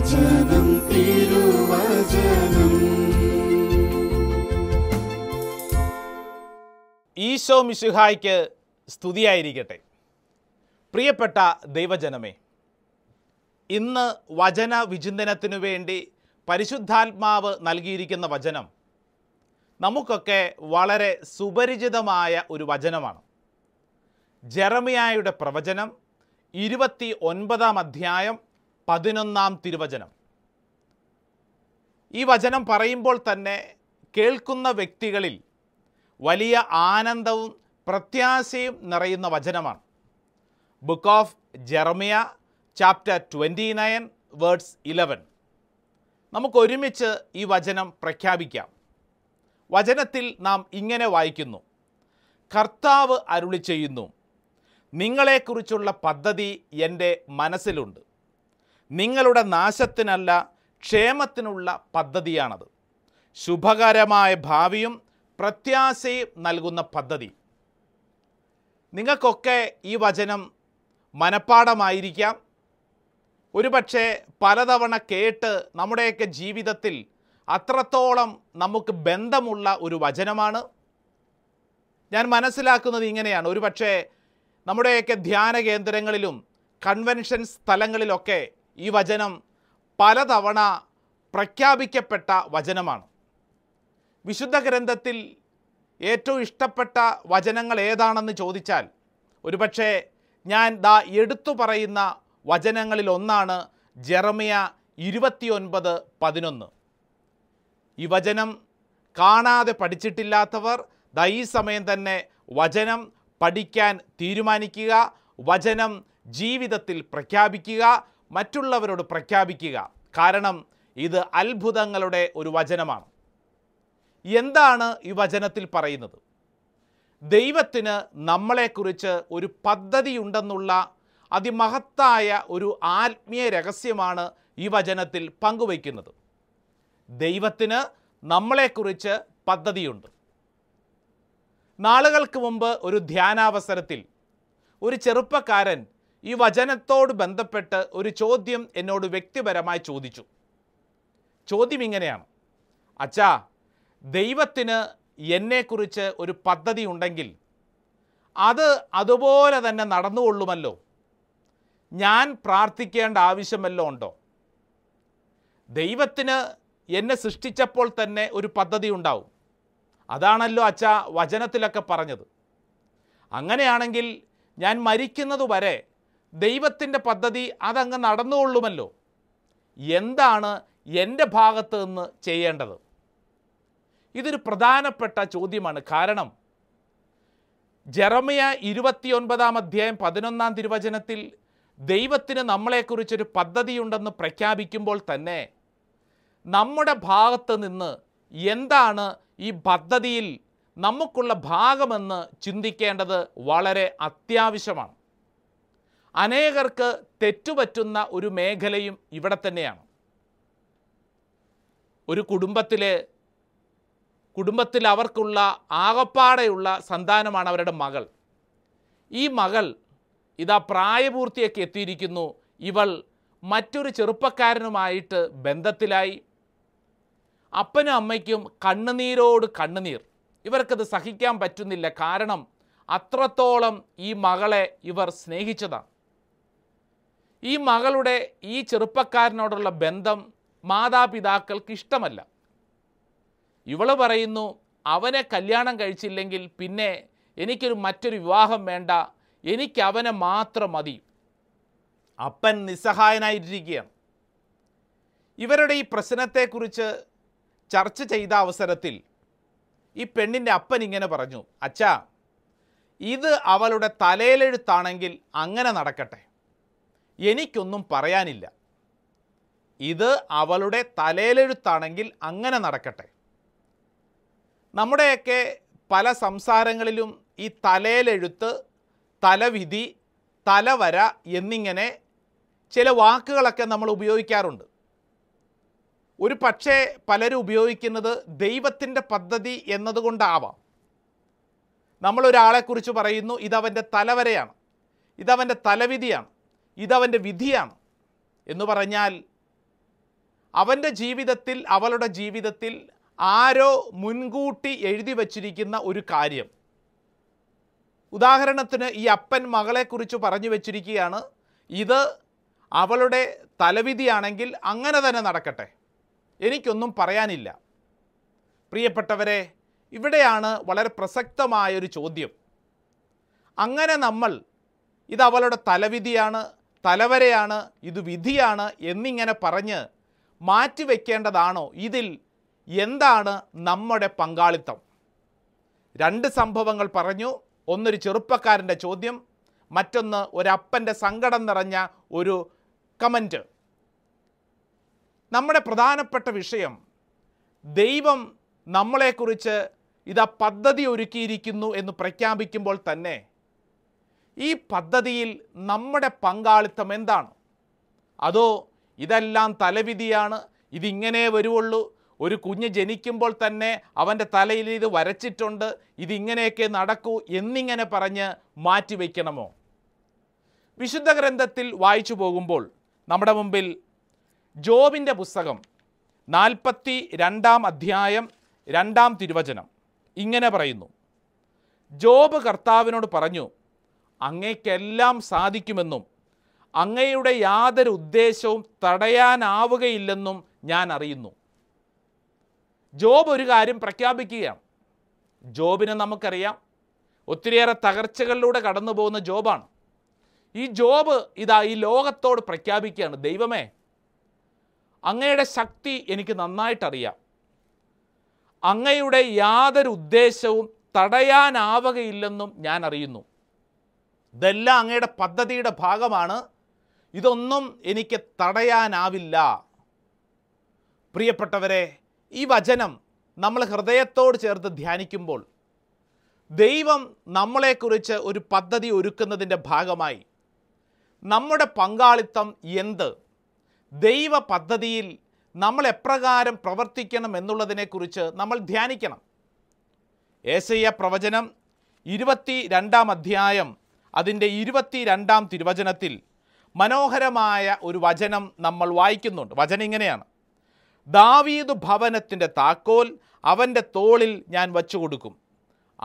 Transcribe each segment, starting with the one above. വചനം തിരുവചനം. ഈശോ മിശിഹായ്ക്ക് സ്തുതിയായിരിക്കട്ടെ. പ്രിയപ്പെട്ട ദൈവജനമേ, ഇന്ന് വചന വിചിന്തനത്തിനു വേണ്ടി പരിശുദ്ധാത്മാവ് നൽകിയിരിക്കുന്ന വചനം നമുക്കൊക്കെ വളരെ സുപരിചിതമായ ഒരു വചനമാണ്. ജെറമിയായുടെ പ്രവചനം 29-ാം അധ്യായം 11-ാം തിരുവചനം. ഈ വചനം പറയുമ്പോൾ തന്നെ കേൾക്കുന്ന വ്യക്തികളിൽ വലിയ ആനന്ദവും പ്രത്യാശയും നിറയുന്ന വചനമാണ്. Book of Jeremiah chapter 29 verse 11. നമുക്കൊരുമിച്ച് ഈ വചനം പ്രഖ്യാപിക്കാം. വചനത്തിൽ നാം ഇങ്ങനെ വായിക്കുന്നു: കർത്താവ് അരുളി ചെയ്യുന്നു, നിങ്ങളെക്കുറിച്ചുള്ള പദ്ധതി എൻ്റെ മനസ്സിലുണ്ട്, നിങ്ങളുടെ നാശത്തിനല്ല ക്ഷേമത്തിനുള്ള പദ്ധതിയാണത്, ശുഭകരമായ ഭാവിയും പ്രത്യാശയും നൽകുന്ന പദ്ധതി. നിങ്ങൾക്കൊക്കെ ഈ വചനം മനഃപ്പാഠമായിരിക്കാം. ഒരുപക്ഷെ പലതവണ കേട്ട് നമ്മുടെയൊക്കെ ജീവിതത്തിൽ അത്രത്തോളം നമുക്ക് ബന്ധമുള്ള ഒരു വചനമാണ്. ഞാൻ മനസ്സിലാക്കുന്നത് ഇങ്ങനെയാണ്, ഒരുപക്ഷെ നമ്മുടെയൊക്കെ ധ്യാന കേന്ദ്രങ്ങളിലും കൺവെൻഷൻ സ്ഥലങ്ങളിലൊക്കെ ഈ വചനം പലതവണ പ്രഖ്യാപിക്കപ്പെട്ട വചനമാണ്. വിശുദ്ധ ഗ്രന്ഥത്തിൽ ഏറ്റവും ഇഷ്ടപ്പെട്ട വചനങ്ങൾ ഏതാണെന്ന് ചോദിച്ചാൽ ഒരുപക്ഷെ ഞാൻ എടുത്തു പറയുന്ന വചനങ്ങളിൽ ഒന്നാണ് ജെറമിയ 29:11. ഈ വചനം കാണാതെ പഠിച്ചിട്ടില്ലാത്തവർ ഈ സമയം തന്നെ വചനം പഠിക്കാൻ തീരുമാനിക്കുക, വചനം ജീവിതത്തിൽ പ്രഖ്യാപിക്കുക, മറ്റുള്ളവരോട് പ്രഖ്യാപിക്കുക. കാരണം ഇത് അത്ഭുതങ്ങളുടെ ഒരു വചനമാണ്. എന്താണ് ഈ വചനത്തിൽ പറയുന്നത്? ദൈവത്തിന് നമ്മളെക്കുറിച്ച് ഒരു പദ്ധതിയുണ്ടെന്നുള്ള അതിമഹത്തായ ഒരു ആത്മീയ രഹസ്യമാണ് ഈ വചനത്തിൽ പങ്കുവയ്ക്കുന്നത്. ദൈവത്തിന് നമ്മളെക്കുറിച്ച് പദ്ധതിയുണ്ട്. നാളുകൾക്ക് മുമ്പ് ഒരു ധ്യാനാവസരത്തിൽ ഒരു ചെറുപ്പക്കാരൻ ഈ വചനത്തോട് ബന്ധപ്പെട്ട് ഒരു ചോദ്യം എന്നോട് വ്യക്തിപരമായി ചോദിച്ചു. ചോദ്യം ഇങ്ങനെയാണ്: അച്ഛാ, ദൈവത്തിന് എന്നെക്കുറിച്ച് ഒരു പദ്ധതി ഉണ്ടെങ്കിൽ അത് അതുപോലെ തന്നെ നടന്നുകൊള്ളുമല്ലോ, ഞാൻ പ്രാർത്ഥിക്കേണ്ട ആവശ്യമല്ലോ ഉണ്ടോ? ദൈവത്തിന് എന്നെ സൃഷ്ടിച്ചപ്പോൾ തന്നെ ഒരു പദ്ധതി ഉണ്ടാവും, അതാണല്ലോ അച്ഛാ വചനത്തിലൊക്കെ പറഞ്ഞത്. അങ്ങനെയാണെങ്കിൽ ഞാൻ മരിക്കുന്നതുവരെ ദൈവത്തിൻ്റെ പദ്ധതി അതങ്ങ് നടന്നുകൊള്ളുമല്ലോ, എന്താണ് എൻ്റെ ഭാഗത്ത് നിന്ന് ചെയ്യേണ്ടത്? ഇതൊരു പ്രധാനപ്പെട്ട ചോദ്യമാണ്. കാരണം ജെറമിയ 29-ാം അധ്യായം 11-ാം തിരുവചനത്തിൽ ദൈവത്തിന് നമ്മളെക്കുറിച്ചൊരു പദ്ധതിയുണ്ടെന്ന് പ്രഖ്യാപിക്കുമ്പോൾ തന്നെ നമ്മുടെ ഭാഗത്ത് നിന്ന് എന്താണ് ഈ പദ്ധതിയിൽ നമുക്കുള്ള ഭാഗമെന്ന് ചിന്തിക്കേണ്ടത് വളരെ അത്യാവശ്യമാണ്. അനേകർക്ക് തെറ്റുപറ്റുന്ന ഒരു മേഖലയും ഇവിടെ തന്നെയാണ്. ഒരു കുടുംബത്തിൽ അവർക്കുള്ള ആകപ്പാടെയുള്ള സന്താനമാണ് അവരുടെ മകൾ. ഈ മകൾ ഇതാ പ്രായപൂർത്തിയൊക്കെ എത്തിയിരിക്കുന്നു. ഇവൾ മറ്റൊരു ചെറുപ്പക്കാരനുമായിട്ട് ബന്ധത്തിലായി. അപ്പനും അമ്മയ്ക്കും കണ്ണുനീരോട് കണ്ണുനീർ. ഇവർക്കത് സഹിക്കാൻ പറ്റുന്നില്ല. കാരണം അത്രത്തോളം ഈ മകളെ ഇവർ സ്നേഹിച്ചതാണ്. ഈ മകളുടെ ഈ ചെറുപ്പക്കാരനോടുള്ള ബന്ധം മാതാപിതാക്കൾക്ക് ഇഷ്ടമല്ല. ഇവൾ പറയുന്നു, അവനെ കല്യാണം കഴിച്ചില്ലെങ്കിൽ പിന്നെ എനിക്കൊരു മറ്റൊരു വിവാഹം വേണ്ട, എനിക്ക് അവനെ മാത്രം മതി. അപ്പൻ നിസ്സഹായനായിട്ടിരിക്കുകയാണ്. ഇവരുടെ ഈ പ്രശ്നത്തെക്കുറിച്ച് ചർച്ച ചെയ്ത അവസരത്തിൽ ഈ പെണ്ണിൻ്റെ അപ്പൻ ഇങ്ങനെ പറഞ്ഞു: അച്ഛാ, ഇത് അവളുടെ തലയിലെഴുത്താണെങ്കിൽ അങ്ങനെ നടക്കട്ടെ, എനിക്കൊന്നും പറയാനില്ല. ഇത് അവളുടെ തലയിലെഴുത്താണെങ്കിൽ അങ്ങനെ നടക്കട്ടെ. നമ്മുടെയൊക്കെ പല സംസാരങ്ങളിലും ഈ തലയിലെഴുത്ത്, തലവിധി, തലവര എന്നിങ്ങനെ ചില വാക്കുകളൊക്കെ നമ്മൾ ഉപയോഗിക്കാറുണ്ട്. ഒരു പക്ഷേ പലരും ഉപയോഗിക്കുന്നത് ദൈവത്തിൻ്റെ പദ്ധതി എന്നതുകൊണ്ടാവാം. നമ്മളൊരാളെക്കുറിച്ച് പറയുന്നു, ഇതവൻ്റെ തലവരയാണ്, ഇതവൻ്റെ തലവിധിയാണ്, ഇതവൻ്റെ വിധിയാണ് എന്ന് പറഞ്ഞാൽ അവൻ്റെ ജീവിതത്തിൽ അവളുടെ ജീവിതത്തിൽ ആരോ മുൻകൂട്ടി എഴുതി വച്ചിരിക്കുന്ന ഒരു കാര്യം. ഉദാഹരണത്തിന് ഈ അപ്പൻ മകളെക്കുറിച്ച് പറഞ്ഞു വച്ചിരിക്കുകയാണ്, ഇത് അവളുടെ തലവിധിയാണെങ്കിൽ അങ്ങനെ തന്നെ നടക്കട്ടെ, എനിക്കൊന്നും പറയാനില്ല. പ്രിയപ്പെട്ടവരെ, ഇവിടെയാണ് വളരെ പ്രസക്തമായൊരു ചോദ്യം. അങ്ങനെ നമ്മൾ ഇത് അവളുടെ തലവിധിയാണ്, തലവരെയാണ്, ഇത് വിധിയാണ് എന്നിങ്ങനെ പറഞ്ഞ് മാറ്റിവെക്കേണ്ടതാണോ? ഇതിൽ എന്താണ് നമ്മുടെ പങ്കാളിത്തം? രണ്ട് സംഭവങ്ങൾ പറഞ്ഞു. ഒന്നൊരു ചെറുപ്പക്കാരൻ്റെ ചോദ്യം, മറ്റൊന്ന് ഒരപ്പൻ്റെ സങ്കടം നിറഞ്ഞ ഒരു കമൻറ്റ്. നമ്മുടെ പ്രധാനപ്പെട്ട വിഷയം ദൈവം നമ്മളെക്കുറിച്ച് ഇതാ പദ്ധതി ഒരുക്കിയിരിക്കുന്നു എന്ന് പ്രഖ്യാപിക്കുമ്പോൾ തന്നെ ഈ പദ്ധതിയിൽ നമ്മുടെ പങ്കാളിത്തം എന്താണ്? അതോ ഇതെല്ലാം തലവിധിയാണ്, ഇതിങ്ങനെ വരുവുള്ളൂ, ഒരു കുഞ്ഞ് ജനിക്കുമ്പോൾ തന്നെ അവൻ്റെ തലയിൽ ഇത് വരച്ചിട്ടുണ്ട്, ഇതിങ്ങനെയൊക്കെ നടക്കൂ എന്നിങ്ങനെ പറഞ്ഞ് മാറ്റിവെക്കണമോ? വിശുദ്ധ ഗ്രന്ഥത്തിൽ വായിച്ചു പോകുമ്പോൾ നമ്മുടെ മുമ്പിൽ ജോബിൻ്റെ പുസ്തകം 42-ാം അധ്യായം 2-ാം തിരുവചനം ഇങ്ങനെ പറയുന്നു: ജോബ് കർത്താവിനോട് പറഞ്ഞു, അങ്ങയ്ക്കെല്ലാം സാധിക്കുമെന്നും അങ്ങയുടെ യാതൊരു ഉദ്ദേശവും തടയാനാവുകയില്ലെന്നും ഞാൻ അറിയുന്നു. ജോബ് ഒരു കാര്യം പ്രഖ്യാപിക്കുകയാണ്. ജോബിനെ നമുക്കറിയാം, ഒത്തിരിയേറെ തകർച്ചകളിലൂടെ കടന്നു പോകുന്ന ജോബാണ്. ഈ ജോബ് ഇതാ ഈ ലോകത്തോട് പ്രഖ്യാപിക്കുകയാണ്, ദൈവമേ, അങ്ങയുടെ ശക്തി എനിക്ക് നന്നായിട്ടറിയാം, അങ്ങയുടെ യാതൊരു ഉദ്ദേശവും തടയാനാവുകയില്ലെന്നും ഞാൻ അറിയുന്നു. ഇതെല്ലാം അങ്ങയുടെ പദ്ധതിയുടെ ഭാഗമാണ്, ഇതൊന്നും എനിക്ക് തടയാനാവില്ല. പ്രിയപ്പെട്ടവരെ, ഈ വചനം നമ്മൾ ഹൃദയത്തോട് ചേർത്ത് ധ്യാനിക്കുമ്പോൾ ദൈവം നമ്മളെക്കുറിച്ച് ഒരു പദ്ധതി ഒരുക്കുന്നതിൻ്റെ ഭാഗമായി നമ്മുടെ പങ്കാളിത്തം എന്ത്, ദൈവ പദ്ധതിയിൽ നമ്മൾ എപ്രകാരം പ്രവർത്തിക്കണം എന്നുള്ളതിനെക്കുറിച്ച് നമ്മൾ ധ്യാനിക്കണം. ഏശയ്യ പ്രവചനം 22-ാം അധ്യായം അതിൻ്റെ 22-ാം തിരുവചനത്തിൽ മനോഹരമായ ഒരു വചനം നമ്മൾ വായിക്കുന്നുണ്ട്. വചനം ഇങ്ങനെയാണ്: ദാവീദ് ഭവനത്തിൻ്റെ താക്കോൽ അവൻ്റെ തോളിൽ ഞാൻ വച്ചു കൊടുക്കും,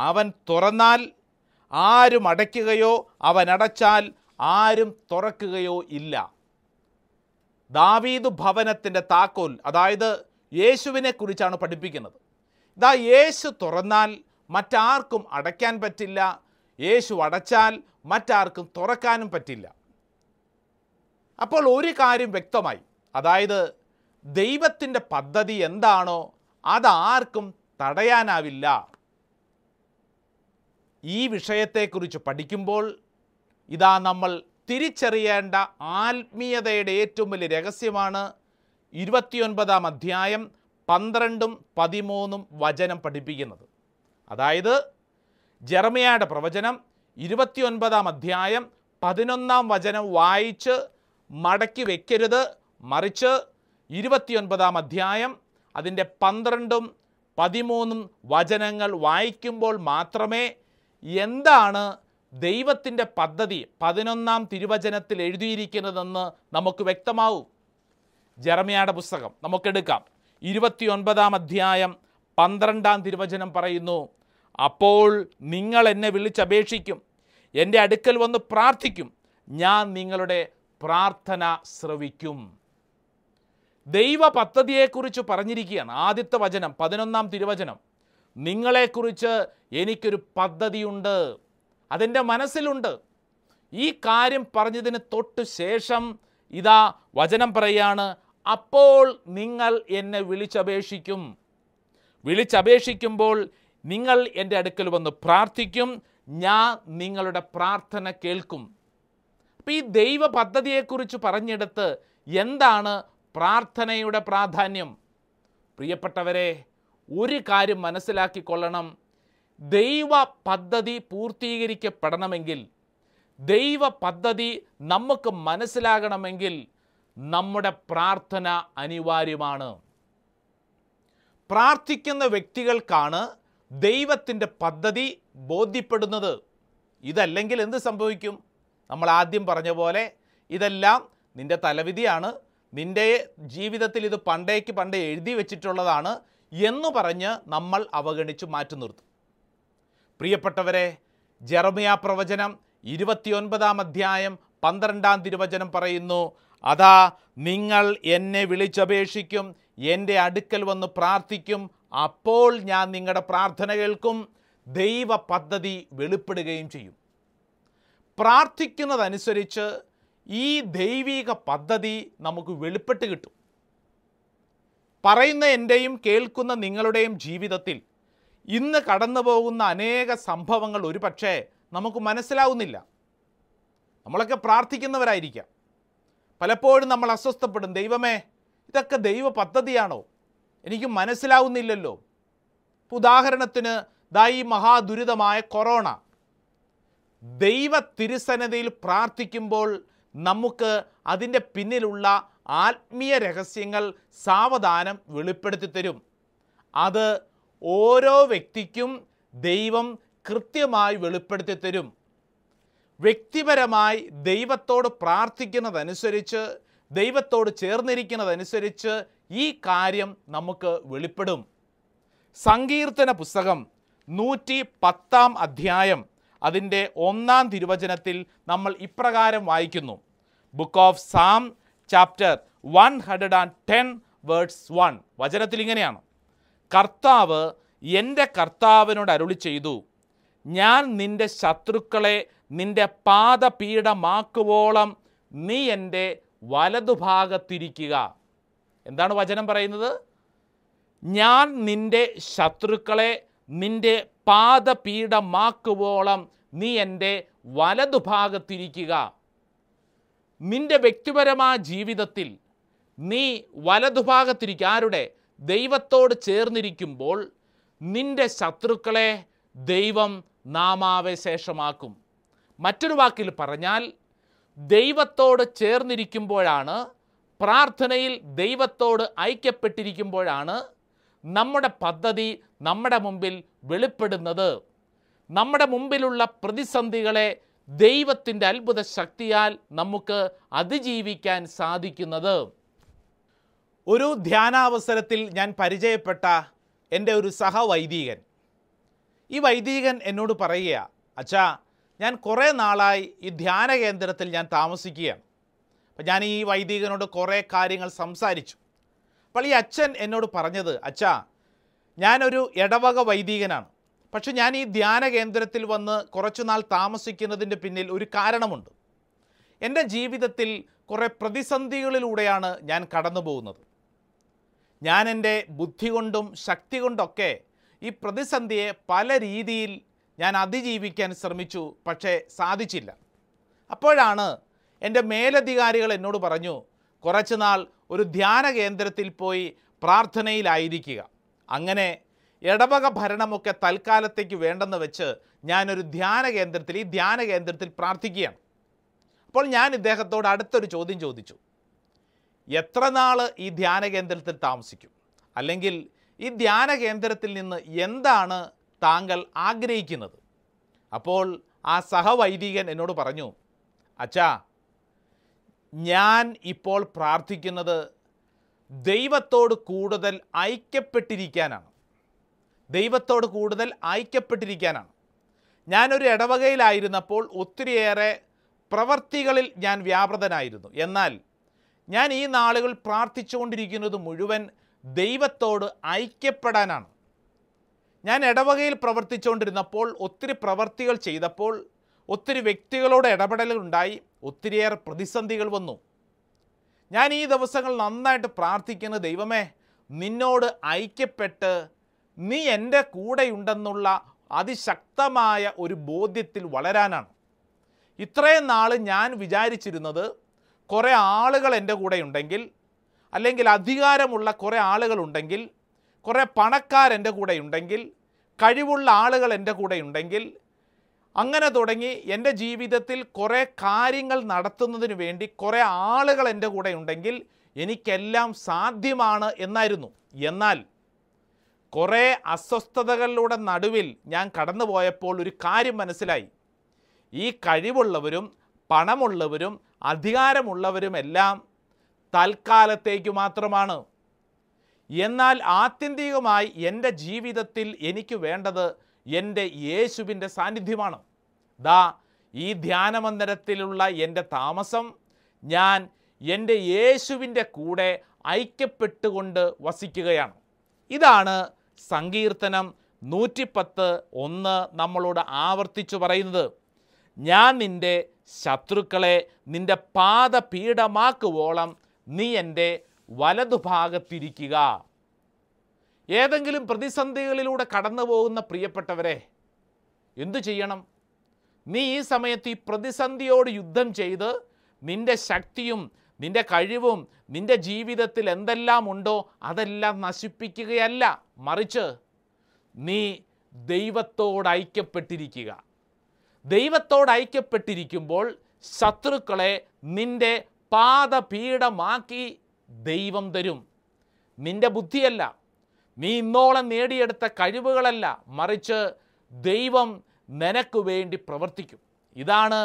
അവൻ തുറന്നാൽ ആരും അടയ്ക്കുകയോ അവനടച്ചാൽ ആരും തുറക്കുകയോ ഇല്ല. ദാവീദ് ഭവനത്തിൻ്റെ താക്കോൽ, അതായത് യേശുവിനെ കുറിച്ചാണ് പഠിപ്പിക്കുന്നത്. ഇതാ യേശു തുറന്നാൽ മറ്റാർക്കും അടയ്ക്കാൻ പറ്റില്ല, യേശു അടച്ചാൽ മറ്റാർക്കും തുറക്കാനും പറ്റില്ല. അപ്പോൾ ഒരു കാര്യം വ്യക്തമായി, അതായത് ദൈവത്തിൻ്റെ പദ്ധതി എന്താണോ അതാർക്കും തടയാനാവില്ല. ഈ വിഷയത്തെക്കുറിച്ച് പഠിക്കുമ്പോൾ ഇതാ നമ്മൾ തിരിച്ചറിയേണ്ട ആത്മീയതയുടെ ഏറ്റവും വലിയ രഹസ്യമാണ് 29-ാം അധ്യായം 12-ഉം 13-ഉം പഠിപ്പിക്കുന്നത്. അതായത് ജെറമിയായുടെ പ്രവചനം 29-ാം അധ്യായം 11-ാം വായിച്ച് മടക്കി വയ്ക്കരുത്, മറിച്ച് 29-ാം അധ്യായം അതിൻ്റെ 12-ഉം 13-ഉം വായിക്കുമ്പോൾ മാത്രമേ എന്താണ് ദൈവത്തിൻ്റെ പദ്ധതി 11-ാം തിരുവചനത്തിൽ എഴുതിയിരിക്കുന്നതെന്ന് നമുക്ക് വ്യക്തമാവൂ. ജെറമിയായുടെ പുസ്തകം നമുക്കെടുക്കാം. 29-ാം അധ്യായം 12-ാം തിരുവചനം പറയുന്നു: അപ്പോൾ നിങ്ങൾ എന്നെ വിളിച്ചപേക്ഷിക്കും, എൻ്റെ അടുക്കൽ വന്ന് പ്രാർത്ഥിക്കും, ഞാൻ നിങ്ങളുടെ പ്രാർത്ഥന ശ്രവിക്കും. ദൈവ പദ്ധതിയെക്കുറിച്ച് പറഞ്ഞിരിക്കുകയാണ് ആദ്യത്തെ വചനം 11-ാം തിരുവചനം. നിങ്ങളെക്കുറിച്ച് എനിക്കൊരു പദ്ധതിയുണ്ട്, അതെൻ്റെ മനസ്സിലുണ്ട്. ഈ കാര്യം പറഞ്ഞതിന് തൊട്ട് ശേഷം ഇതാ വചനം പറയാണ്, അപ്പോൾ നിങ്ങൾ എന്നെ വിളിച്ചപേക്ഷിക്കും, വിളിച്ചപേക്ഷിക്കുമ്പോൾ നിങ്ങൾ എൻ്റെ അടുക്കൽ വന്ന് പ്രാർത്ഥിക്കും, ഞാൻ നിങ്ങളുടെ പ്രാർത്ഥന കേൾക്കും. അപ്പോൾ ഈ ദൈവ പദ്ധതിയെക്കുറിച്ച് പറഞ്ഞെടുത്ത് എന്താണ് പ്രാർത്ഥനയുടെ പ്രാധാന്യം? പ്രിയപ്പെട്ടവരെ, ഒരു കാര്യം മനസ്സിലാക്കിക്കൊള്ളണം, ദൈവ പദ്ധതി പൂർത്തീകരിക്കപ്പെടണമെങ്കിൽ, ദൈവ പദ്ധതി നമുക്ക് മനസ്സിലാകണമെങ്കിൽ നമ്മുടെ പ്രാർത്ഥന അനിവാര്യമാണ്. പ്രാർത്ഥിക്കുന്ന വ്യക്തികൾക്കാണ് ദൈവത്തിൻ്റെ പദ്ധതി ബോധ്യപ്പെടുന്നത്. ഇതല്ലെങ്കിൽ എന്ത് സംഭവിക്കും? നമ്മൾ ആദ്യം പറഞ്ഞ പോലെ ഇതെല്ലാം നിൻ്റെ തലവിധിയാണ്, നിൻ്റെ ജീവിതത്തിൽ ഇത് പണ്ടേ എഴുതി വെച്ചിട്ടുള്ളതാണ് എന്ന് പറഞ്ഞ് നമ്മൾ അവഗണിച്ച് മാറ്റി നിർത്തും. പ്രിയപ്പെട്ടവരെ, ജെറമ്യാ പ്രവചനം 29-ാം അധ്യായം 12-ാം തിരുവചനം പറയുന്നു, അതാ നിങ്ങൾ എന്നെ വിളിച്ചപേക്ഷിക്കും, എൻ്റെ അടുക്കൽ വന്ന് പ്രാർത്ഥിക്കും, അപ്പോൾ ഞാൻ നിങ്ങളുടെ പ്രാർത്ഥന കേൾക്കും, ദൈവ പദ്ധതി വെളിപ്പെടുകയും ചെയ്യും. പ്രാർത്ഥിക്കുന്നതനുസരിച്ച് ഈ ദൈവിക പദ്ധതി നമുക്ക് വെളിപ്പെട്ട് കിട്ടും. പറയുന്ന എൻ്റെയും കേൾക്കുന്ന നിങ്ങളുടെയും ജീവിതത്തിൽ ഇന്ന് കടന്നു പോകുന്ന അനേക സംഭവങ്ങൾ ഒരു പക്ഷേ നമുക്ക് മനസ്സിലാവുന്നില്ല. നമ്മളൊക്കെ പ്രാർത്ഥിക്കുന്നവരായിരിക്കാം. പലപ്പോഴും നമ്മൾ അസ്വസ്ഥപ്പെടും, ദൈവമേ ഇതൊക്കെ ദൈവ പദ്ധതിയാണോ, എനിക്ക് മനസ്സിലാവുന്നില്ലല്ലോ. ഉദാഹരണത്തിന് ഈ മഹാദുരിതമായ കൊറോണ, ദൈവ തിരുസന്നിധിയിൽ പ്രാർത്ഥിക്കുമ്പോൾ നമുക്ക് അതിൻ്റെ പിന്നിലുള്ള ആത്മീയ രഹസ്യങ്ങൾ സാവധാനം വെളിപ്പെടുത്തി തരും. അത് ഓരോ വ്യക്തിക്കും ദൈവം കൃത്യമായി വെളിപ്പെടുത്തി തരും. വ്യക്തിപരമായി ദൈവത്തോട് പ്രാർത്ഥിക്കുന്നതനുസരിച്ച്, ദൈവത്തോട് ചേർന്നിരിക്കുന്നതനുസരിച്ച് ഈ കാര്യം നമുക്ക് വെളിപ്പെടും. സങ്കീർത്തന പുസ്തകം 110-ാം അധ്യായം അതിൻ്റെ 1-ാം തിരുവചനത്തിൽ നമ്മൾ ഇപ്രകാരം വായിക്കുന്നു, book of Psalm chapter 110 verse 1. വചനത്തിൽ ഇങ്ങനെയാണ്, കർത്താവ് എൻ്റെ കർത്താവിനോട് അരുളി ചെയ്തു, ഞാൻ നിൻ്റെ ശത്രുക്കളെ നിൻ്റെ പാദപീഠമാക്കുവോളം നീ എൻ്റെ വലതുഭാഗത്തിരിക്കുക. എന്താണ് വചനം പറയുന്നത്? ഞാൻ നിൻ്റെ ശത്രുക്കളെ നിൻ്റെ പാദപീഠമാക്കുവോളം നീ എൻ്റെ വലതുഭാഗത്തിരിക്കുക. നിൻ്റെ വ്യക്തിപരമായ ജീവിതത്തിൽ നീ വലതുഭാഗത്തിരിക്കുക. ആരുടെ? ദൈവത്തോട് ചേർന്നിരിക്കുമ്പോൾ നിൻ്റെ ശത്രുക്കളെ ദൈവം നാമാവശേഷമാക്കും. മറ്റൊരു വാക്കിൽ പറഞ്ഞാൽ, ദൈവത്തോട് ചേർന്നിരിക്കുമ്പോഴാണ്, പ്രാർത്ഥനയിൽ ദൈവത്തോട് ഐക്യപ്പെട്ടിരിക്കുമ്പോഴാണ് നമ്മുടെ പദ്ധതി നമ്മുടെ മുമ്പിൽ വെളിപ്പെടുന്നത്. നമ്മുടെ മുമ്പിലുള്ള പ്രതിസന്ധികളെ ദൈവത്തിൻ്റെ അത്ഭുത ശക്തിയാൽ നമുക്ക് അതിജീവിക്കാൻ സാധിക്കുന്നത്. ഒരു ധ്യാനാവസരത്തിൽ ഞാൻ പരിചയപ്പെട്ട എൻ്റെ ഒരു സഹവൈദികൻ, ഈ വൈദികൻ എന്നോട് പറയുകയാണ്, അച്ഛാ ഞാൻ കുറേ നാളായി ഈ ധ്യാന കേന്ദ്രത്തിൽ ഞാൻ താമസിക്കുകയാണ്. അപ്പം ഞാൻ ഈ വൈദികനോട് കുറേ കാര്യങ്ങൾ സംസാരിച്ചു. അപ്പോൾ ഈ അച്ഛൻ എന്നോട് പറഞ്ഞത്, അച്ഛാ ഞാനൊരു ഇടവക വൈദികനാണ്, പക്ഷെ ഞാൻ ഈ ധ്യാന കേന്ദ്രത്തിൽ വന്ന് കുറച്ചു നാൾ താമസിക്കുന്നതിൻ്റെ പിന്നിൽ ഒരു കാരണമുണ്ട്. എൻ്റെ ജീവിതത്തിൽ കുറേ പ്രതിസന്ധികളിലൂടെയാണ് ഞാൻ കടന്നു പോകുന്നത്. ഞാൻ എൻ്റെ ബുദ്ധി കൊണ്ടും ശക്തി കൊണ്ടൊക്കെ ഈ പ്രതിസന്ധിയെ പല രീതിയിൽ ഞാൻ അതിജീവിക്കാൻ ശ്രമിച്ചു, പക്ഷേ സാധിച്ചില്ല. അപ്പോഴാണ് എൻ്റെ മേലധികാരികൾ എന്നോട് പറഞ്ഞു, കുറച്ച് നാൾ ഒരു ധ്യാന കേന്ദ്രത്തിൽ പോയി പ്രാർത്ഥനയിലായിരിക്കുക. അങ്ങനെ ഇടവക ഭരണമൊക്കെ തൽക്കാലത്തേക്ക് വേണ്ടെന്ന് വെച്ച് ഞാനൊരു ധ്യാന കേന്ദ്രത്തിൽ, ഈ ധ്യാന കേന്ദ്രത്തിൽ പ്രാർത്ഥിക്കുകയാണ്. അപ്പോൾ ഞാൻ ഇദ്ദേഹത്തോട് അടുത്തൊരു ചോദ്യം ചോദിച്ചു, എത്ര നാൾ ഈ ധ്യാന കേന്ദ്രത്തിൽ താമസിക്കും, അല്ലെങ്കിൽ ഈ ധ്യാന കേന്ദ്രത്തിൽ നിന്ന് എന്താണ് താങ്കൾ ആഗ്രഹിക്കുന്നത്? അപ്പോൾ ആ സഹവൈദികൻ എന്നോട് പറഞ്ഞു, അച്ഛാ ഞാൻ ഇപ്പോൾ പ്രാർത്ഥിക്കുന്നത് ദൈവത്തോട് കൂടുതൽ ഐക്യപ്പെട്ടിരിക്കാനാണ്, ദൈവത്തോട് കൂടുതൽ ഐക്യപ്പെട്ടിരിക്കാനാണ്. ഞാനൊരു ഇടവകയിലായിരുന്നപ്പോൾ ഒത്തിരിയേറെ പ്രവർത്തികളിൽ ഞാൻ വ്യാപൃതനായിരുന്നു. എന്നാൽ ഞാൻ ഈ നാളുകൾ പ്രാർത്ഥിച്ചുകൊണ്ടിരിക്കുന്നത് മുഴുവൻ ദൈവത്തോട് ഐക്യപ്പെടാനാണ്. ഞാൻ ഇടവകയിൽ പ്രവർത്തിച്ചുകൊണ്ടിരുന്നപ്പോൾ ഒത്തിരി പ്രവർത്തികൾ ചെയ്തപ്പോൾ ഒത്തിരി വ്യക്തികളോട് ഇടപെടലുണ്ടായി, ഒത്തിരിയേറെ പ്രതിസന്ധികൾ വന്നു. ഞാൻ ഈ ദിവസങ്ങൾ നന്നായിട്ട് പ്രാർത്ഥിക്കുന്ന, ദൈവമേ നിന്നോട് ഐക്യപ്പെട്ട് നീ എൻ്റെ കൂടെയുണ്ടെന്നുള്ള അതിശക്തമായ ഒരു ബോധ്യത്തിൽ വളരാനാണ്. ഇത്രയും നാൾ ഞാൻ വിചാരിച്ചിരുന്നത് കുറേ ആളുകൾ എൻ്റെ കൂടെയുണ്ടെങ്കിൽ, അല്ലെങ്കിൽ അധികാരമുള്ള കുറേ ആളുകളുണ്ടെങ്കിൽ, കുറേ പണക്കാരെൻ്റെ കൂടെയുണ്ടെങ്കിൽ, കഴിവുള്ള ആളുകൾ എൻ്റെ കൂടെയുണ്ടെങ്കിൽ, അങ്ങനെ തുടങ്ങി എൻ്റെ ജീവിതത്തിൽ കുറേ കാര്യങ്ങൾ നടത്തുന്നതിന് വേണ്ടി കുറേ ആളുകൾ എൻ്റെ കൂടെയുണ്ടെങ്കിൽ എനിക്കെല്ലാം സാധ്യമാണ് എന്നായിരുന്നു. എന്നാൽ കുറേ അസ്വസ്ഥതകളുടെ നടുവിൽ ഞാൻ കടന്നു പോയപ്പോൾ ഒരു കാര്യം മനസ്സിലായി, ഈ കഴിവുള്ളവരും പണമുള്ളവരും അധികാരമുള്ളവരുമെല്ലാം തൽക്കാലത്തേക്ക് മാത്രമാണ്. എന്നാൽ ആത്യന്തികമായി എൻ്റെ ജീവിതത്തിൽ എനിക്ക് വേണ്ടത് എൻ്റെ യേശുവിൻ്റെ സാന്നിധ്യമാണ്. ദാ ഈ ധ്യാനമന്ദിരത്തിലുള്ള എൻ്റെ താമസം ഞാൻ എൻ്റെ യേശുവിൻ്റെ കൂടെ ഐക്യപ്പെട്ടുകൊണ്ട് വസിക്കുകയാണ്. ഇതാണ് സങ്കീർത്തനം 110:1 നമ്മളോട് ആവർത്തിച്ചു പറയുന്നത്. ഞാൻ നിൻ്റെ ശത്രുക്കളെ നിൻ്റെ പാദപീഠമാക്കുവോളം നീ എൻ്റെ വലതുഭാഗത്തിരിക്കുക. ഏതെങ്കിലും പ്രതിസന്ധികളിലൂടെ കടന്നു പോകുന്ന പ്രിയപ്പെട്ടവരെ, എന്തു ചെയ്യണം? നീ ഈ സമയത്ത് ഈ പ്രതിസന്ധിയോട് യുദ്ധം ചെയ്ത് നിൻ്റെ ശക്തിയും നിൻ്റെ കഴിവും നിൻ്റെ ജീവിതത്തിൽ എന്തെല്ലാം ഉണ്ടോ അതെല്ലാം നശിപ്പിക്കുകയല്ല, മറിച്ച് നീ ദൈവത്തോട് ഐക്യപ്പെട്ടിരിക്കുക. ദൈവത്തോട് ഐക്യപ്പെട്ടിരിക്കുമ്പോൾ ശത്രുക്കളെ നിൻ്റെ പാദപീഠമാക്കി ദൈവം തരും. നിൻ്റെ ബുദ്ധിയല്ല, നീ ഇന്നോളം നേടിയെടുത്ത കഴിവുകളല്ല, മറിച്ച് ദൈവം നിനക്ക് വേണ്ടി പ്രവർത്തിക്കും. ഇതാണ്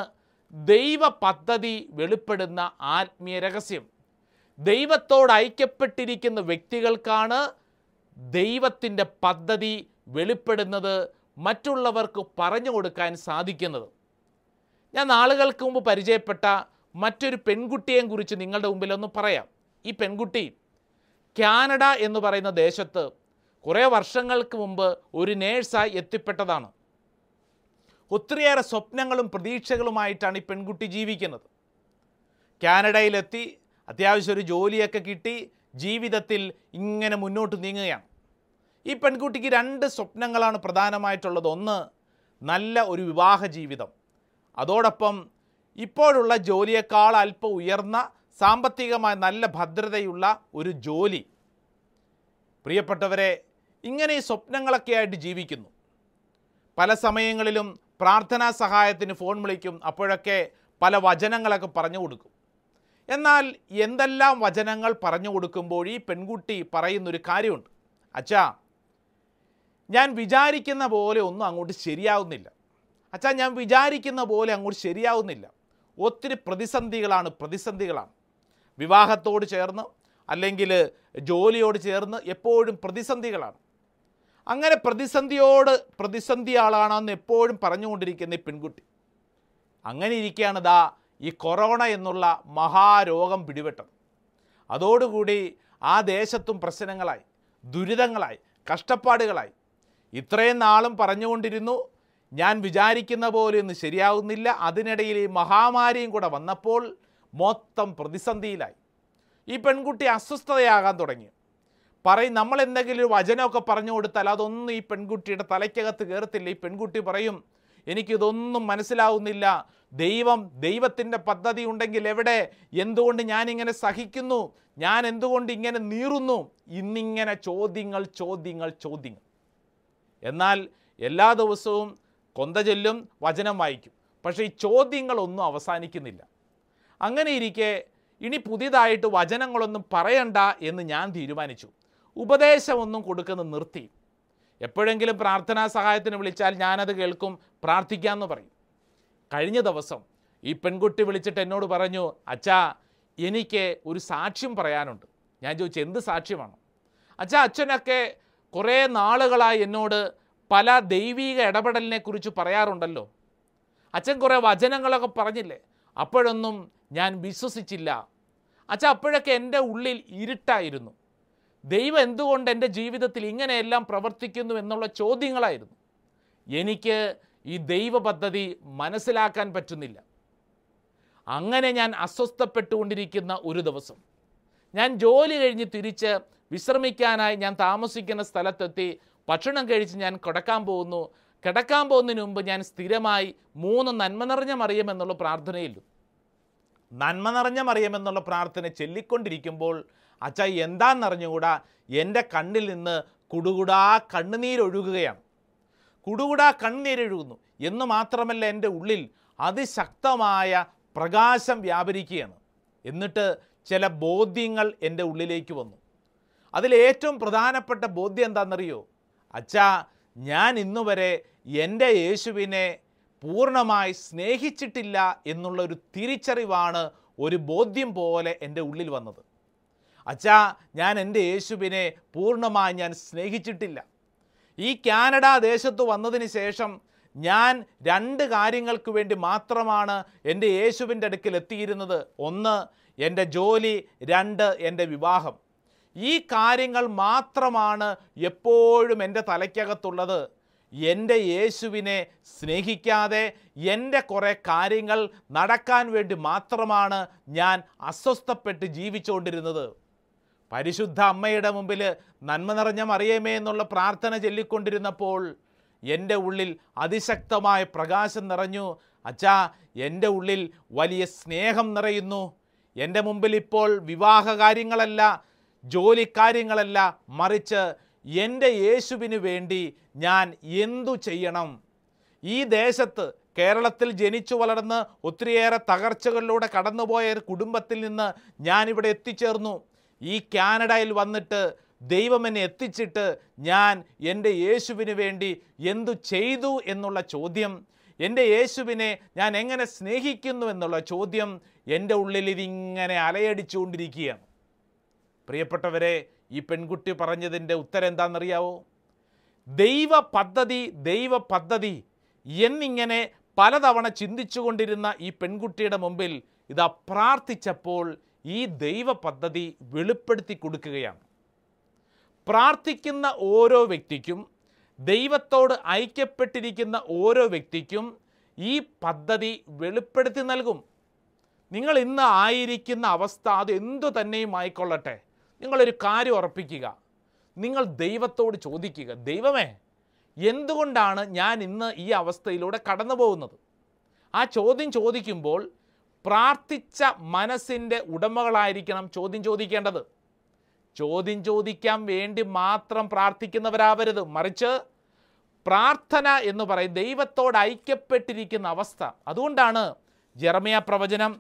ദൈവ പദ്ധതി വെളിപ്പെടുന്ന ആത്മീയ രഹസ്യം. ദൈവത്തോട് ഐക്യപ്പെട്ടിരിക്കുന്ന വ്യക്തികൾക്കാണ് ദൈവത്തിൻ്റെ പദ്ധതി വെളിപ്പെടുന്നത്, മറ്റുള്ളവർക്ക് പറഞ്ഞു കൊടുക്കാൻ സാധിക്കുന്നത്. ഞാൻ നാളുകൾക്ക് മുമ്പ് പരിചയപ്പെട്ട മറ്റൊരു പെൺകുട്ടിയെയും കുറിച്ച് നിങ്ങളുടെ മുമ്പിലൊന്ന് പറയാം. ഈ പെൺകുട്ടി കാനഡ എന്ന് പറയുന്ന ദേശത്ത് കുറേ വർഷങ്ങൾക്ക് മുമ്പ് ഒരു നേഴ്സായി എത്തിപ്പെട്ടതാണ്. ഒത്തിരിയേറെ സ്വപ്നങ്ങളും പ്രതീക്ഷകളുമായിട്ടാണ് ഈ പെൺകുട്ടി ജീവിക്കുന്നത്. കാനഡയിലെത്തി അത്യാവശ്യം ഒരു ജോലിയൊക്കെ കിട്ടി ജീവിതത്തിൽ ഇങ്ങനെ മുന്നോട്ട് നീങ്ങുകയാണ്. ഈ പെൺകുട്ടിക്ക് 2 സ്വപ്നങ്ങളാണ് പ്രധാനമായിട്ടുള്ളത്. ഒന്ന്, നല്ല ഒരു വിവാഹ ജീവിതം, അതോടൊപ്പം ഇപ്പോഴുള്ള ജോലിയേക്കാൾ അല്പം ഉയർന്ന സാമ്പത്തികമായി നല്ല ഭദ്രതയുള്ള ഒരു ജോലി. പ്രിയപ്പെട്ടവരെ, ഇങ്ങനെ ഈ സ്വപ്നങ്ങളൊക്കെ ആയിട്ട് ജീവിക്കുന്നു. പല സമയങ്ങളിലും പ്രാർത്ഥനാ സഹായത്തിന് ഫോൺ വിളിക്കും, അപ്പോഴൊക്കെ പല വചനങ്ങളൊക്കെ പറഞ്ഞു കൊടുക്കും. എന്നാൽ എന്തെല്ലാം വചനങ്ങൾ പറഞ്ഞു കൊടുക്കുമ്പോൾ ഈ പെൺകുട്ടി പറയുന്നൊരു കാര്യമുണ്ട്. അച്ഛാ, ഞാൻ വിചാരിക്കുന്ന പോലെ ഒന്നും അങ്ങോട്ട് ശരിയാവുന്നില്ല. അച്ഛാ, ഞാൻ വിചാരിക്കുന്ന പോലെ അങ്ങോട്ട് ശരിയാവുന്നില്ല. ഒത്തിരി പ്രതിസന്ധികളാണ്. വിവാഹത്തോട് ചേർന്ന് അല്ലെങ്കിൽ ജോലിയോട് ചേർന്ന് എപ്പോഴും പ്രതിസന്ധികളാണ്. അങ്ങനെ പ്രതിസന്ധിയാളാണെന്ന് എപ്പോഴും പറഞ്ഞുകൊണ്ടിരിക്കുന്ന ഈ പെൺകുട്ടി അങ്ങനെ ഇരിക്കുകയാണ്. ദാ ഈ കൊറോണ എന്നുള്ള മഹാരോഗം പിടിപെട്ടത്. അതോടുകൂടി ആ ദേശത്തും പ്രശ്നങ്ങളായി, ദുരിതങ്ങളായി, കഷ്ടപ്പാടുകളായി. ഇത്രയും നാളും പറഞ്ഞുകൊണ്ടിരുന്നു, ഞാൻ വിചാരിക്കുന്ന പോലെ ഒന്നും ശരിയാവുന്നില്ല. അതിനിടയിൽ ഈ മഹാമാരിയും കൂടെ വന്നപ്പോൾ മൊത്തം പ്രതിസന്ധിയിലായി. ഈ പെൺകുട്ടി അസ്വസ്ഥതയാകാൻ തുടങ്ങി. നമ്മളെന്തെങ്കിലും ഒരു വചനമൊക്കെ പറഞ്ഞു കൊടുത്താൽ അതൊന്നും ഈ പെൺകുട്ടിയുടെ തലയ്ക്കകത്ത് കയറത്തില്ല. ഈ പെൺകുട്ടി പറയും, എനിക്കിതൊന്നും മനസ്സിലാവുന്നില്ല, ദൈവത്തിൻ്റെ പദ്ധതി ഉണ്ടെങ്കിൽ എവിടെ, എന്തുകൊണ്ട് ഞാനിങ്ങനെ സഹിക്കുന്നു, ഞാൻ എന്തുകൊണ്ട് ഇങ്ങനെ നീറുന്നു, ഇന്നിങ്ങനെ ചോദ്യങ്ങൾ. എന്നാൽ എല്ലാ ദിവസവും കൊന്തചൊല്ലും, വചനം വായിക്കും, പക്ഷേ ഈ ചോദ്യങ്ങളൊന്നും അവസാനിക്കുന്നില്ല. അങ്ങനെ ഇരിക്കെ ഇനി പുതിയതായിട്ട് വചനങ്ങളൊന്നും പറയണ്ട എന്ന് ഞാൻ തീരുമാനിച്ചു. ഉപദേശമൊന്നും കൊടുക്കുന്ന നിർത്തി. എപ്പോഴെങ്കിലും പ്രാർത്ഥനാ സഹായത്തിന് വിളിച്ചാൽ ഞാനത് കേൾക്കും, പ്രാർത്ഥിക്കാമെന്ന് പറയും. കഴിഞ്ഞ ദിവസം ഈ പെൺകുട്ടി വിളിച്ചിട്ട് എന്നോട് പറഞ്ഞു, അച്ഛാ, എനിക്ക് ഒരു സാക്ഷ്യം പറയാനുണ്ട്. ഞാൻ ചോദിച്ചു, എന്ത് സാക്ഷ്യമാണ്? അച്ഛനൊക്കെ കുറേ നാളുകളായി എന്നോട് പല ദൈവീക ഇടപെടലിനെ കുറിച്ച് പറയാറുണ്ടല്ലോ, അച്ഛൻ കുറേ വചനങ്ങളൊക്കെ പറഞ്ഞില്ലേ, അപ്പോഴൊന്നും ഞാൻ വിശ്വസിച്ചില്ല. അപ്പോഴൊക്കെ എൻ്റെ ഉള്ളിൽ ഇരുട്ടായിരുന്നു. ദൈവം എന്തുകൊണ്ട് എൻ്റെ ജീവിതത്തിൽ ഇങ്ങനെയെല്ലാം പ്രവർത്തിക്കുന്നു എന്നുള്ള ചോദ്യങ്ങളായിരുന്നു. എനിക്ക് ഈ ദൈവ പദ്ധതി മനസ്സിലാക്കാൻ പറ്റുന്നില്ല. അങ്ങനെ ഞാൻ അസ്വസ്ഥപ്പെട്ടുകൊണ്ടിരിക്കുന്ന ഒരു ദിവസം ഞാൻ ജോലി കഴിഞ്ഞ് തിരിച്ച് വിശ്രമിക്കാനായി ഞാൻ താമസിക്കുന്ന സ്ഥലത്തെത്തി ഭക്ഷണം കഴിച്ച് ഞാൻ കിടക്കാൻ പോകുന്നതിന് മുമ്പ് ഞാൻ സ്ഥിരമായി 3 നന്മ നിറഞ്ഞ മറിയം എന്നുള്ള പ്രാർത്ഥനയിലും നന്മ നിറഞ്ഞ മറിയം എന്നുള്ള പ്രാർത്ഥന ചൊല്ലിക്കൊണ്ടിരിക്കുമ്പോൾ അച്ഛാ, എന്താണെന്നറിഞ്ഞുകൂടാ, എൻ്റെ കണ്ണിൽ നിന്ന് കുടുകുടാ കണ്ണുനീരൊഴുകുകയാണ്. കുടുകുടാ കണ്ണുനീരൊഴുകുന്നു എന്ന് മാത്രമല്ല, എൻ്റെ ഉള്ളിൽ അതിശക്തമായ പ്രകാശം വ്യാപരിക്കുകയാണ്. എന്നിട്ട് ചില ബോധ്യങ്ങൾ എൻ്റെ ഉള്ളിലേക്ക് വന്നു. അതിലേറ്റവും പ്രധാനപ്പെട്ട ബോധ്യം എന്താണെന്നറിയോ? അച്ഛാ, ഞാൻ ഇന്നുവരെ എൻ്റെ യേശുവിനെ പൂർണ്ണമായി സ്നേഹിച്ചിട്ടില്ല എന്നുള്ളൊരു തിരിച്ചറിവാണ് ഒരു ബോധ്യം പോലെ എൻ്റെ ഉള്ളിൽ വന്നത്. അച്ഛാ, ഞാൻ എൻ്റെ യേശുവിനെ പൂർണ്ണമായി ഞാൻ സ്നേഹിച്ചിട്ടില്ല. ഈ കാനഡ ദേശത്ത് വന്നതിന് ശേഷം ഞാൻ രണ്ട് കാര്യങ്ങൾക്ക് വേണ്ടി മാത്രമാണ് എൻ്റെ യേശുവിൻ്റെ അടുക്കൽ എത്തിയിരുന്നത്. ഒന്ന് എൻ്റെ ജോലി, രണ്ട് എൻ്റെ വിവാഹം. ഈ കാര്യങ്ങൾ മാത്രമാണ് എപ്പോഴും എൻ്റെ തലയ്ക്കകത്തുള്ളത്. എൻ്റെ യേശുവിനെ സ്നേഹിക്കാതെ എൻ്റെ കുറേ കാര്യങ്ങൾ നടക്കാൻ വേണ്ടി മാത്രമാണ് ഞാൻ അസ്വസ്ഥപ്പെട്ട് ജീവിച്ചുകൊണ്ടിരുന്നത്. പരിശുദ്ധ അമ്മയുടെ മുമ്പിൽ നന്മ നിറഞ്ഞ മറിയമേ എന്നുള്ള പ്രാർത്ഥന ചൊല്ലിക്കൊണ്ടിരുന്നപ്പോൾ എൻ്റെ ഉള്ളിൽ അതിശക്തമായ പ്രകാശം നിറഞ്ഞു. അച്ഛാ, എൻ്റെ ഉള്ളിൽ വലിയ സ്നേഹം നിറയുന്നു. എൻ്റെ മുമ്പിൽ ഇപ്പോൾ വിവാഹ കാര്യങ്ങളല്ല, ജോലി കാര്യങ്ങളല്ല, മറിച്ച് എൻ്റെ യേശുവിന് വേണ്ടി ഞാൻ എന്തു ചെയ്യണം? ഈ ദേശത്ത് കേരളത്തിൽ ജനിച്ചു വളർന്ന് ഒത്തിരിയേറെ തകർച്ചകളിലൂടെ കടന്നുപോയ ഒരു കുടുംബത്തിൽ നിന്ന് ഞാനിവിടെ എത്തിച്ചേർന്നു. ഈ കാനഡയിൽ വന്നിട്ട് ദൈവം എന്നെ എത്തിച്ചിട്ട് ഞാൻ എൻ്റെ യേശുവിന് വേണ്ടി എന്തു ചെയ്തു എന്നുള്ള ചോദ്യം, എൻ്റെ യേശുവിനെ ഞാൻ എങ്ങനെ സ്നേഹിക്കുന്നു എന്നുള്ള ചോദ്യം എൻ്റെ ഉള്ളിൽ ഇതിങ്ങനെ അലയടിച്ചുകൊണ്ടിരിക്കുകയാണ്. പ്രിയപ്പെട്ടവരെ, ഈ പെൺകുട്ടി പറഞ്ഞതിൻ്റെ ഉത്തരം എന്താണെന്നറിയാവോ? ദൈവ പദ്ധതി, ദൈവ പദ്ധതി എന്നിങ്ങനെ പലതവണ ചിന്തിച്ചു കൊണ്ടിരുന്ന ഈ പെൺകുട്ടിയുടെ മുമ്പിൽ ഇതാ പ്രാർത്ഥിച്ചപ്പോൾ ഈ ദൈവ പദ്ധതി വെളിപ്പെടുത്തി കൊടുക്കുകയാണ്. പ്രാർത്ഥിക്കുന്ന ഓരോ വ്യക്തിക്കും, ദൈവത്തോട് ഐക്യപ്പെട്ടിരിക്കുന്ന ഓരോ വ്യക്തിക്കും ഈ പദ്ധതി വെളിപ്പെടുത്തി നൽകും. നിങ്ങൾ ഇന്ന് ആയിരിക്കുന്ന അവസ്ഥ അത് എന്തു തന്നെയും ആയിക്കൊള്ളട്ടെ, നിങ്ങളൊരു കാര്യം ഉറപ്പിക്കുക. നിങ്ങൾ ദൈവത്തോട് ചോദിക്കുക, ദൈവമേ, എന്തുകൊണ്ടാണ് ഞാൻ ഇന്ന് ഈ അവസ്ഥയിലൂടെ കടന്നു പോകുന്നത്? ആ ചോദ്യം ചോദിക്കുമ്പോൾ പ്രാർത്ഥിച്ച മനസ്സിൻ്റെ ഉടമകളായിരിക്കണം ചോദ്യം ചോദിക്കേണ്ടത്. ചോദ്യം ചോദിക്കാൻ വേണ്ടി മാത്രം പ്രാർത്ഥിക്കുന്നവരാവരുത്, മറിച്ച് പ്രാർത്ഥന എന്ന് പറയും ദൈവത്തോട് ഐക്യപ്പെട്ടിരിക്കുന്ന അവസ്ഥ. അതുകൊണ്ടാണ് യെരമ്യാ പ്രവചനം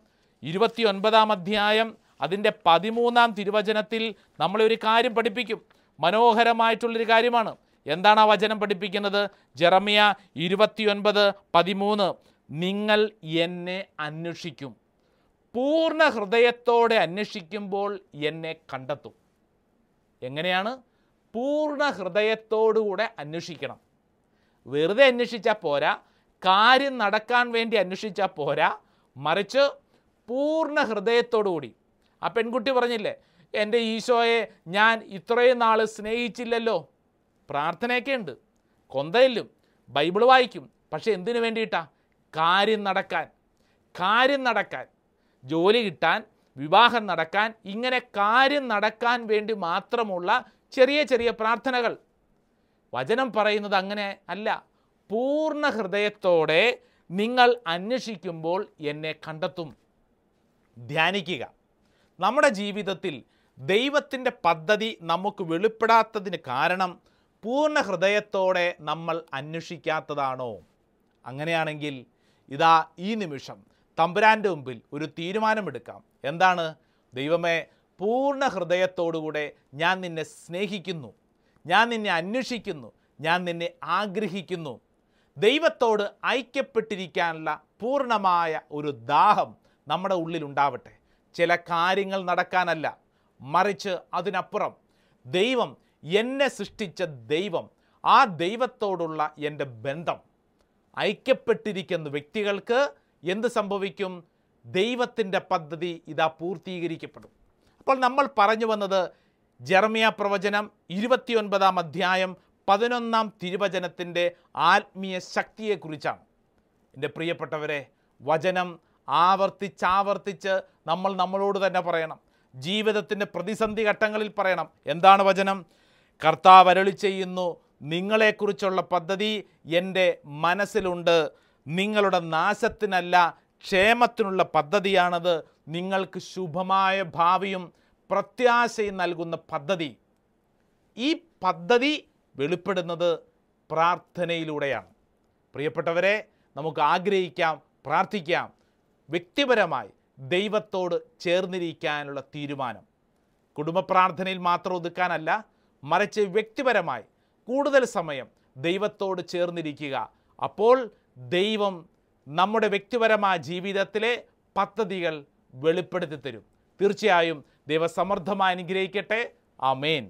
29-ാം അധ്യായം അതിൻ്റെ 13-ാം തിരുവചനത്തിൽ നമ്മളൊരു കാര്യം പഠിപ്പിക്കും. മനോഹരമായിട്ടുള്ളൊരു കാര്യമാണ്. എന്താണ് ആ വചനം പഠിപ്പിക്കുന്നത്? യെരമ്യാ 29:13, നിങ്ങൾ എന്നെ അന്വേഷിക്കും, പൂർണ്ണ ഹൃദയത്തോടെ അന്വേഷിക്കുമ്പോൾ എന്നെ കണ്ടെത്തും. എങ്ങനെയാണ്? പൂർണ്ണ ഹൃദയത്തോടുകൂടെ അന്വേഷിക്കണം. വെറുതെ അന്വേഷിച്ചാൽ പോരാ, കാര്യം നടക്കാൻ വേണ്ടി അന്വേഷിച്ചാൽ പോരാ, മറിച്ച് പൂർണ്ണ ഹൃദയത്തോടുകൂടി. ആ പെൺകുട്ടി പറഞ്ഞില്ലേ, എൻ്റെ ഈശോയെ ഞാൻ ഇത്രയും നാൾ സ്നേഹിച്ചില്ലല്ലോ. പ്രാർത്ഥനയൊക്കെ ഉണ്ട്, കൊന്തയിലും ബൈബിൾ വായിക്കും, പക്ഷേ എന്തിനു വേണ്ടിയിട്ടാ? കാര്യം നടക്കാൻ, കാര്യം നടക്കാൻ, ജോലി കിട്ടാൻ, വിവാഹം നടക്കാൻ, ഇങ്ങനെ കാര്യം നടക്കാൻ വേണ്ടി മാത്രമുള്ള ചെറിയ ചെറിയ പ്രാർത്ഥനകൾ. വചനം പറയുന്നത് അങ്ങനെ അല്ല. പൂർണ്ണ ഹൃദയത്തോടെ നിങ്ങൾ അന്വേഷിക്കുമ്പോൾ എന്നെ കണ്ടെത്തും. ധ്യാനിക്കുക, നമ്മുടെ ജീവിതത്തിൽ ദൈവത്തിൻ്റെ പദ്ധതി നമുക്ക് വെളിപ്പെടാത്തതിന് കാരണം പൂർണ്ണ ഹൃദയത്തോടെ നമ്മൾ അന്വേഷിക്കാത്തതാണോ? അങ്ങനെയാണെങ്കിൽ ഇതാ ഈ നിമിഷം തമ്പുരാൻ്റെ മുമ്പിൽ ഒരു തീരുമാനമെടുക്കാം. എന്താണ്? ദൈവമേ, പൂർണ്ണ ഹൃദയത്തോടുകൂടെ ഞാൻ നിന്നെ സ്നേഹിക്കുന്നു, ഞാൻ നിന്നെ അന്വേഷിക്കുന്നു, ഞാൻ നിന്നെ ആഗ്രഹിക്കുന്നു. ദൈവത്തോട് ഐക്യപ്പെട്ടിരിക്കാനുള്ള പൂർണ്ണമായ ഒരു ദാഹം നമ്മുടെ ഉള്ളിലുണ്ടാവട്ടെ. ചില കാര്യങ്ങൾ നടക്കാനല്ല, മറിച്ച് അതിനപ്പുറം ദൈവം, എന്നെ സൃഷ്ടിച്ച ദൈവം, ആ ദൈവത്തോടുള്ള എൻ്റെ ബന്ധം. ഐക്യപ്പെട്ടിരിക്കുന്ന വ്യക്തികൾക്ക് എന്ത് സംഭവിക്കും? ദൈവത്തിൻ്റെ പദ്ധതി ഇതാ പൂർത്തീകരിക്കപ്പെടും. അപ്പോൾ നമ്മൾ പറഞ്ഞു വന്നത് യെരമ്യാ പ്രവചനം 29-ാം അധ്യായം 11-ാം തിരുവചനത്തിൻ്റെ ആത്മീയ ശക്തിയെക്കുറിച്ചാണ്. എൻ്റെ പ്രിയപ്പെട്ടവരെ, വചനം ആവർത്തിച്ചാവർത്തിച്ച് നമ്മളോട് തന്നെ പറയണം. ജീവിതത്തിൻ്റെ പ്രതിസന്ധി ഘട്ടങ്ങളിൽ പറയണം. എന്താണ് വചനം? കർത്താവ് അരുളി ചെയ്യുന്നു, നിങ്ങളെക്കുറിച്ചുള്ള പദ്ധതി എൻ്റെ മനസ്സിലുണ്ട്, നിങ്ങളുടെ നാശത്തിനല്ല ക്ഷേമത്തിനുള്ള പദ്ധതിയാണത്, നിങ്ങൾക്ക് ശുഭമായ ഭാവിയും പ്രത്യാശയും നൽകുന്ന പദ്ധതി. ഈ പദ്ധതി വെളിപ്പെടുന്നത് പ്രാർത്ഥനയിലൂടെയാണ്. പ്രിയപ്പെട്ടവരെ, നമുക്ക് ആഗ്രഹിക്കാം, പ്രാർത്ഥിക്കാം, വ്യക്തിപരമായി ദൈവത്തോട് ചേർന്നിരിക്കാനുള്ള തീരുമാനം. കുടുംബ പ്രാർത്ഥനയിൽ മാത്രം ഒതുക്കാനല്ല, മറിച്ച് വ്യക്തിപരമായി കൂടുതൽ സമയം ദൈവത്തോട് ചേർന്നിരിക്കുക. അപ്പോൾ ദൈവം നമ്മുടെ വ്യക്തിപരമായ ജീവിതത്തിലെ പദ്ധതികൾ വെളിപ്പെടുത്തി തരും. തീർച്ചയായും ദൈവസമർത്ഥമായി അനുഗ്രഹിക്കട്ടെ. ആമേൻ.